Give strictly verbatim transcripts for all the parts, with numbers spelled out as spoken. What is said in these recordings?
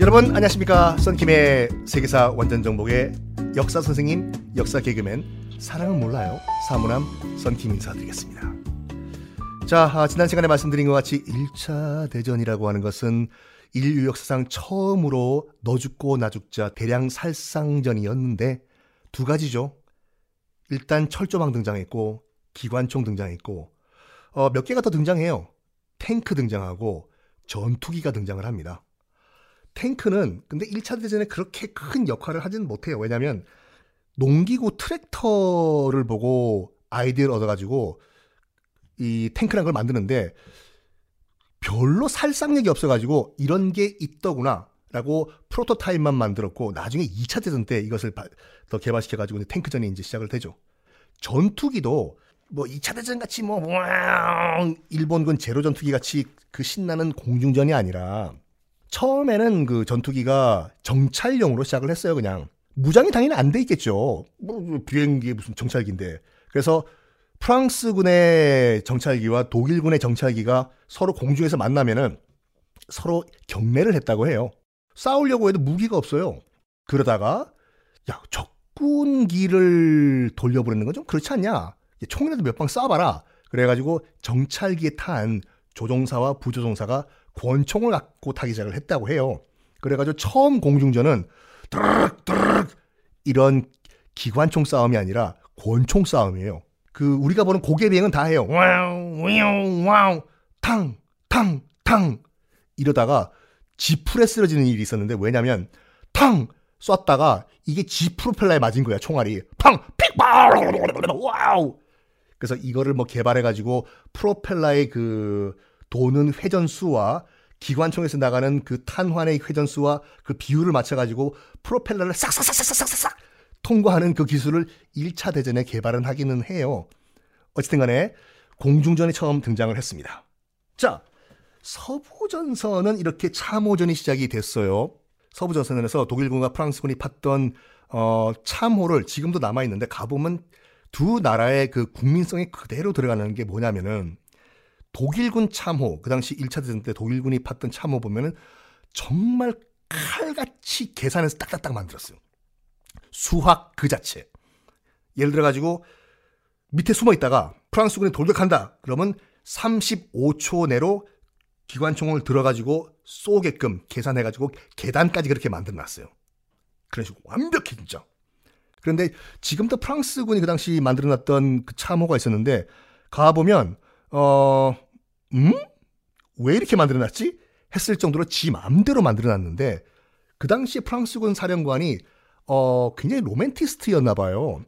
여러분 안녕하십니까. 썬킴의 세계사 완전정복의 역사 선생님, 역사 개그맨, 사랑은 몰라요 사무남 썬킴 인사드리겠습니다. 자, 아, 지난 시간에 말씀드린 것 같이 일 차 대전이라고 하는 것은 인류 역사상 처음으로 너 죽고 나 죽자 대량 살상전이었는데 두 가지죠. 일단 철조망 등장했고 기관총 등장했고 어, 몇 개가 더 등장해요. 탱크 등장하고 전투기가 등장을 합니다. 탱크는 근데 일 차 대전에 그렇게 큰 역할을 하지는 못해요. 왜냐하면 농기구 트랙터를 보고 아이디어를 얻어가지고 이 탱크란 걸 만드는데 별로 살상력이 없어가지고 이런 게 있더구나 라고 프로토타입만 만들었고 나중에 이 차 대전 때 이것을 더 개발시켜가지고 이제 탱크전이 이제 시작을 되죠. 전투기도 뭐 이 차 대전 같이 뭐 일본군 제로 전투기 같이 그 신나는 공중전이 아니라 처음에는 그 전투기가 정찰용으로 시작을 했어요. 그냥 무장이 당연히 안 돼 있겠죠. 뭐 비행기에 무슨 정찰기인데. 그래서 프랑스군의 정찰기와 독일군의 정찰기가 서로 공중에서 만나면은 서로 경매를 했다고 해요. 싸우려고 해도 무기가 없어요. 그러다가 야, 적군기를 돌려보내는 건 좀 그렇지 않냐? 총이라도 몇 방 쏴봐라. 그래가지고 정찰기에 탄 조종사와 부조종사가 권총을 갖고 타기 시작을 했다고 해요. 그래가지고 처음 공중전은 드르륵 드르륵 이런 기관총 싸움이 아니라 권총 싸움이에요. 그 우리가 보는 고개 비행은 다 해요. 와우 와우 와우 탕 탕 탕 이러다가 지프레 쓰러지는 일이 있었는데 왜냐면 탕 쐈다가 이게 지프로펠러에 맞은 거야. 총알이 팡 픽 와우. 그래서 이거를 뭐 개발해가지고 프로펠러의 그 도는 회전수와 기관총에서 나가는 그 탄환의 회전수와 그 비율을 맞춰가지고 프로펠러를 싹싹싹싹싹싹 통과하는 그 기술을 일 차 대전에 개발은 하기는 해요. 어쨌든 간에 공중전이 처음 등장을 했습니다. 자, 서부전선은 이렇게 참호전이 시작이 됐어요. 서부전선에서 독일군과 프랑스군이 팠던 어, 참호를 지금도 남아있는데 가보면 두 나라의 그 국민성이 그대로 들어가는 게 뭐냐면은 독일군 참호, 그 당시 일 차 대전 때 독일군이 팠던 참호 보면은 정말 칼같이 계산해서 딱딱딱 만들었어요. 수학 그 자체. 예를 들어가지고 밑에 숨어 있다가 프랑스군이 돌격한다. 그러면 삼십오 초 내로 기관총을 들어가지고 쏘게끔 계산해가지고 계단까지 그렇게 만들어놨어요. 그런 식으로 완벽해 진짜. 그런데 지금도 프랑스군이 그 당시 만들어놨던 그 참호가 있었는데 가보면 어, 음? 왜 이렇게 만들어놨지? 했을 정도로 지 마음대로 만들어놨는데 그 당시 프랑스군 사령관이 어, 굉장히 로맨티스트였나 봐요.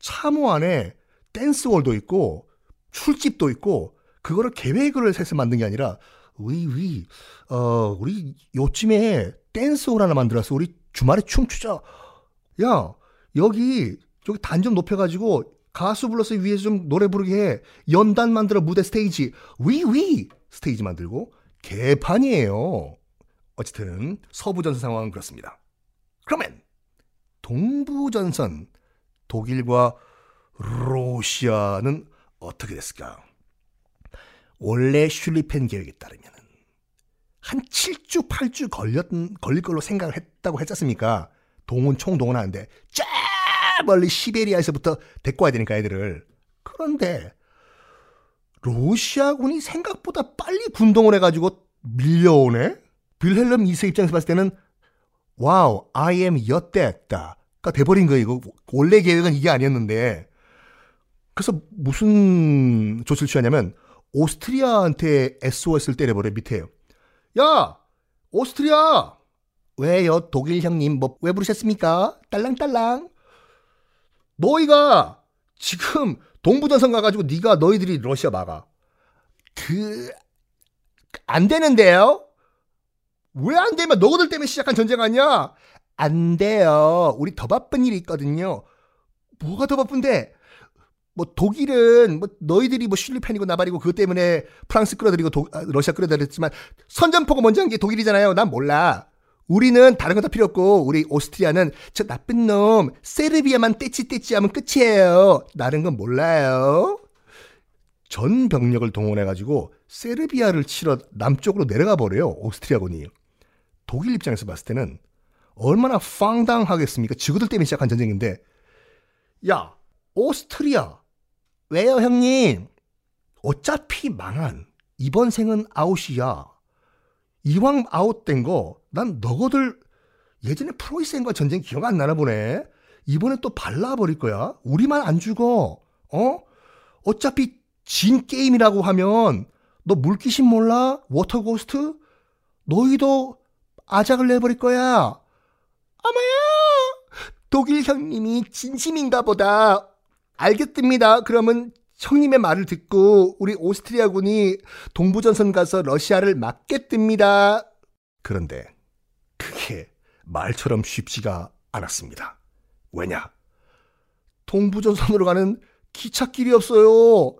참호 안에 댄스홀도 있고 술집도 있고 그거를 계획을 해서 만든 게 아니라 우이 우이 어, 우리 요쯤에 댄스홀 하나 만들어서 우리 주말에 춤추자. 야, 여기 저기 단 좀 높여가지고 가수 불러서 위에서 좀 노래 부르게 해. 연단 만들어 무대 스테이지. 위위 스테이지 만들고 개판이에요. 어쨌든 서부전선 상황은 그렇습니다. 그러면 동부전선 독일과 러시아는 어떻게 됐을까? 원래 슐리펜 계획에 따르면 한 칠 주, 팔 주 걸렸, 걸릴 걸로 생각을 했다고 했지 않습니까? 동원, 총동원 하는데 쫙! 멀리 시베리아에서부터 데리고 와야 되니까 애들을. 그런데 러시아군이 생각보다 빨리 군동을 해가지고 밀려오네. 빌헬름 이 세 입장에서 봤을 때는 와우, I am your dad가 돼버린 거예요. 이거 원래 계획은 이게 아니었는데. 그래서 무슨 조치를 취하냐면 오스트리아한테 에스오에스를 때려버려. 밑에요. 야, 오스트리아 왜요 독일 형님 뭐 왜 부르셨습니까? 딸랑딸랑. 너희가 지금 동부전선 가가지고 네가 너희들이 러시아 막아. 그 안 되는데요? 왜 안 되면 너희들 때문에 시작한 전쟁 아니야? 안 돼요. 우리 더 바쁜 일이 있거든요. 뭐가 더 바쁜데? 뭐 독일은 뭐 너희들이 뭐 슐리펜이고 나발이고 그것 때문에 프랑스 끌어들이고 도, 러시아 끌어들였지만 선전포고 먼저 한 게 독일이잖아요. 난 몰라. 우리는 다른 거 다 필요 없고 우리 오스트리아는 저 나쁜 놈 세르비아만 떼치떼치 하면 끝이에요. 다른 건 몰라요. 전 병력을 동원해가지고 세르비아를 치러 남쪽으로 내려가 버려요. 오스트리아군이. 독일 입장에서 봤을 때는 얼마나 황당하겠습니까? 지구들 때문에 시작한 전쟁인데, 야, 오스트리아, 왜요 형님? 어차피 망한, 이번 생은 아웃이야. 이왕 아웃된 거, 난 너거들 예전에 프로이센과 전쟁 기억 안 나나 보네. 이번에 또 발라버릴 거야. 우리만 안 죽어. 어? 어차피 진 게임이라고 하면 너 물귀신 몰라? 워터고스트? 너희도 아작을 내버릴 거야. 아마야! 독일 형님이 진심인가 보다. 알겠습니다. 그러면 형님의 말을 듣고 우리 오스트리아군이 동부전선 가서 러시아를 막겠답니다. 그런데 그게 말처럼 쉽지가 않았습니다. 왜냐? 동부전선으로 가는 기찻길이 없어요.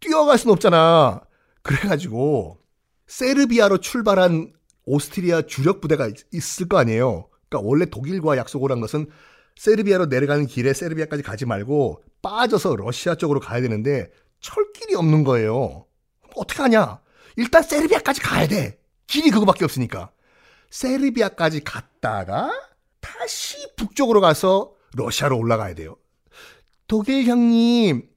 뛰어갈 순 없잖아. 그래가지고 세르비아로 출발한 오스트리아 주력 부대가 있을 거 아니에요. 그러니까 원래 독일과 약속을 한 것은 세르비아로 내려가는 길에 세르비아까지 가지 말고 빠져서 러시아 쪽으로 가야 되는데 철길이 없는 거예요. 어떻게 하냐? 일단 세르비아까지 가야 돼. 길이 그거밖에 없으니까. 세르비아까지 갔다가 다시 북쪽으로 가서 러시아로 올라가야 돼요. 독일 형님,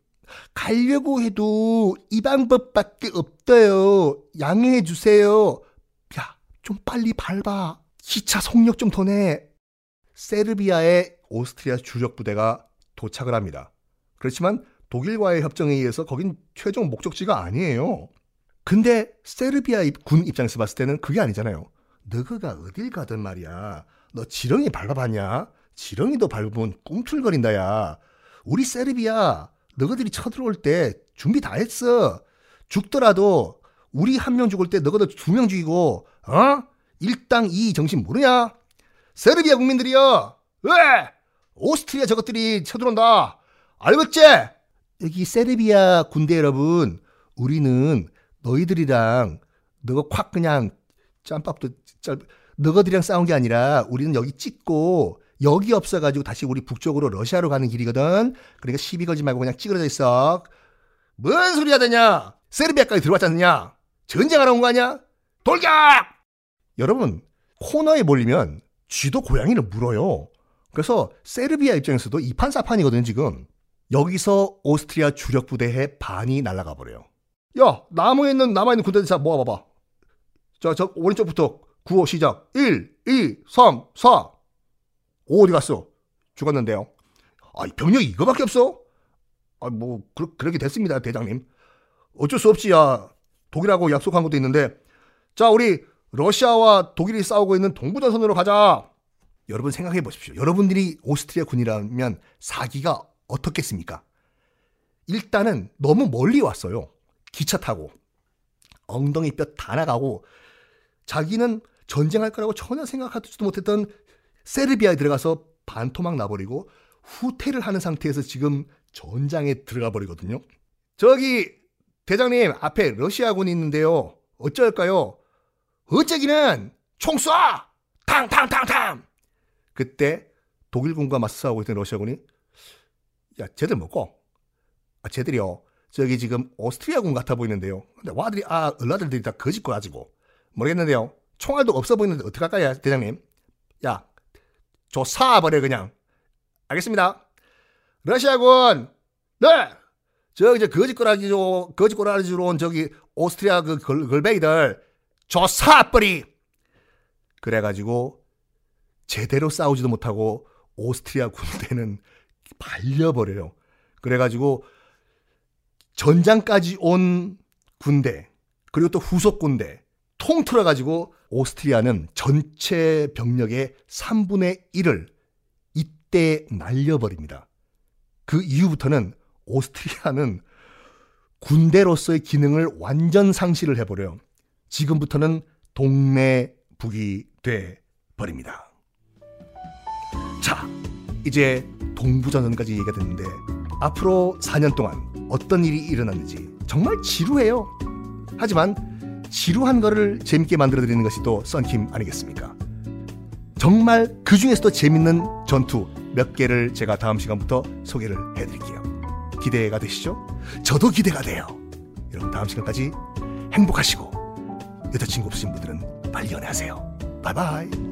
가려고 해도 이 방법밖에 없어요. 양해해 주세요. 야, 좀 빨리 밟아. 기차 속력 좀 더 내. 세르비아에 오스트리아 주력 부대가 도착을 합니다. 그렇지만 독일과의 협정에 의해서 거긴 최종 목적지가 아니에요. 근데 세르비아 군 입장에서 봤을 때는 그게 아니잖아요. 너가 어딜 가든 말이야. 너 지렁이 밟아봤냐? 지렁이도 밟으면 꿈틀거린다야. 우리 세르비아 너희들이 쳐들어올 때 준비 다 했어. 죽더라도 우리 한 명 죽을 때 너희들 두 명 죽이고, 어? 일당 이의 정신 모르냐? 세르비아 국민들이여, 왜? 오스트리아 저것들이 쳐들어온다. 알겠지? 여기 세르비아 군대 여러분, 우리는 너희들이랑 너가 콱 그냥 짬밥도 짧, 너희들이랑 싸운 게 아니라 우리는 여기 찍고 여기 없어가지고 다시 우리 북쪽으로 러시아로 가는 길이거든. 그러니까 시비 걸지 말고 그냥 찌그러져 있어. 뭔 소리 하더냐? 세르비아까지 들어왔잖냐? 전쟁하러 온 거 아니야? 돌격! 여러분, 코너에 몰리면 쥐도 고양이를 물어요. 그래서 세르비아 입장에서도 이판사판이거든 지금. 여기서 오스트리아 주력 부대의 반이 날아가 버려요. 야, 남아 있는 남아 있는 군대들 다 모아봐봐. 저 저 오른쪽부터 구호 시작. 일, 이, 삼, 사. 오, 어디 갔어? 죽었는데요. 아, 병력이 이거밖에 없어? 아, 뭐 그러, 그렇게 됐습니다, 대장님. 어쩔 수 없지. 야, 독일하고 약속한 것도 있는데. 자, 우리 러시아와 독일이 싸우고 있는 동부전선으로 가자. 여러분 생각해 보십시오. 여러분들이 오스트리아 군이라면 사기가 어떻겠습니까? 일단은 너무 멀리 왔어요. 기차 타고. 엉덩이 뼈 다 나가고, 자기는 전쟁할 거라고 전혀 생각하지도 못했던 세르비아에 들어가서 반토막 나버리고 후퇴를 하는 상태에서 지금 전장에 들어가 버리거든요. 저기 대장님, 앞에 러시아군이 있는데요. 어쩔까요? 어째기는 총 쏴! 탕탕탕탕! 그때 독일군과 맞서싸우고 있던 러시아군이, 야, 쟤들 뭐고? 아, 쟤들이요, 저기 지금 오스트리아군 같아 보이는데요. 근데 와들이, 아, 얼라들들이 다 거짓거 가지고 모르겠는데요. 총알도 없어 보이는데 어떡할까요, 대장님? 야, 저 쏴버려 그냥. 알겠습니다. 러시아군, 네! 저기 저 거짓거라지로, 거짓거라지로 온 저기 오스트리아 그 걸, 걸베이들 저 사뿌리! 그래가지고 제대로 싸우지도 못하고 오스트리아 군대는 발려버려요. 그래가지고 전장까지 온 군대, 그리고 또 후속 군대 통틀어가지고 오스트리아는 전체 병력의 삼분의 일을 이때 날려버립니다. 그 이후부터는 오스트리아는 군대로서의 기능을 완전 상실을 해버려요. 지금부터는 동네 북이 돼 버립니다. 자, 이제 동부전선까지 얘기가 됐는데 앞으로 사 년 동안 어떤 일이 일어났는지 정말 지루해요. 하지만 지루한 거를 재밌게 만들어드리는 것이 또 썬킴 아니겠습니까? 정말 그 중에서도 재밌는 전투 몇 개를 제가 다음 시간부터 소개를 해드릴게요. 기대가 되시죠? 저도 기대가 돼요. 여러분 다음 시간까지 행복하시고 여자친구 없으신 분들은 빨리 연애하세요. 바이바이.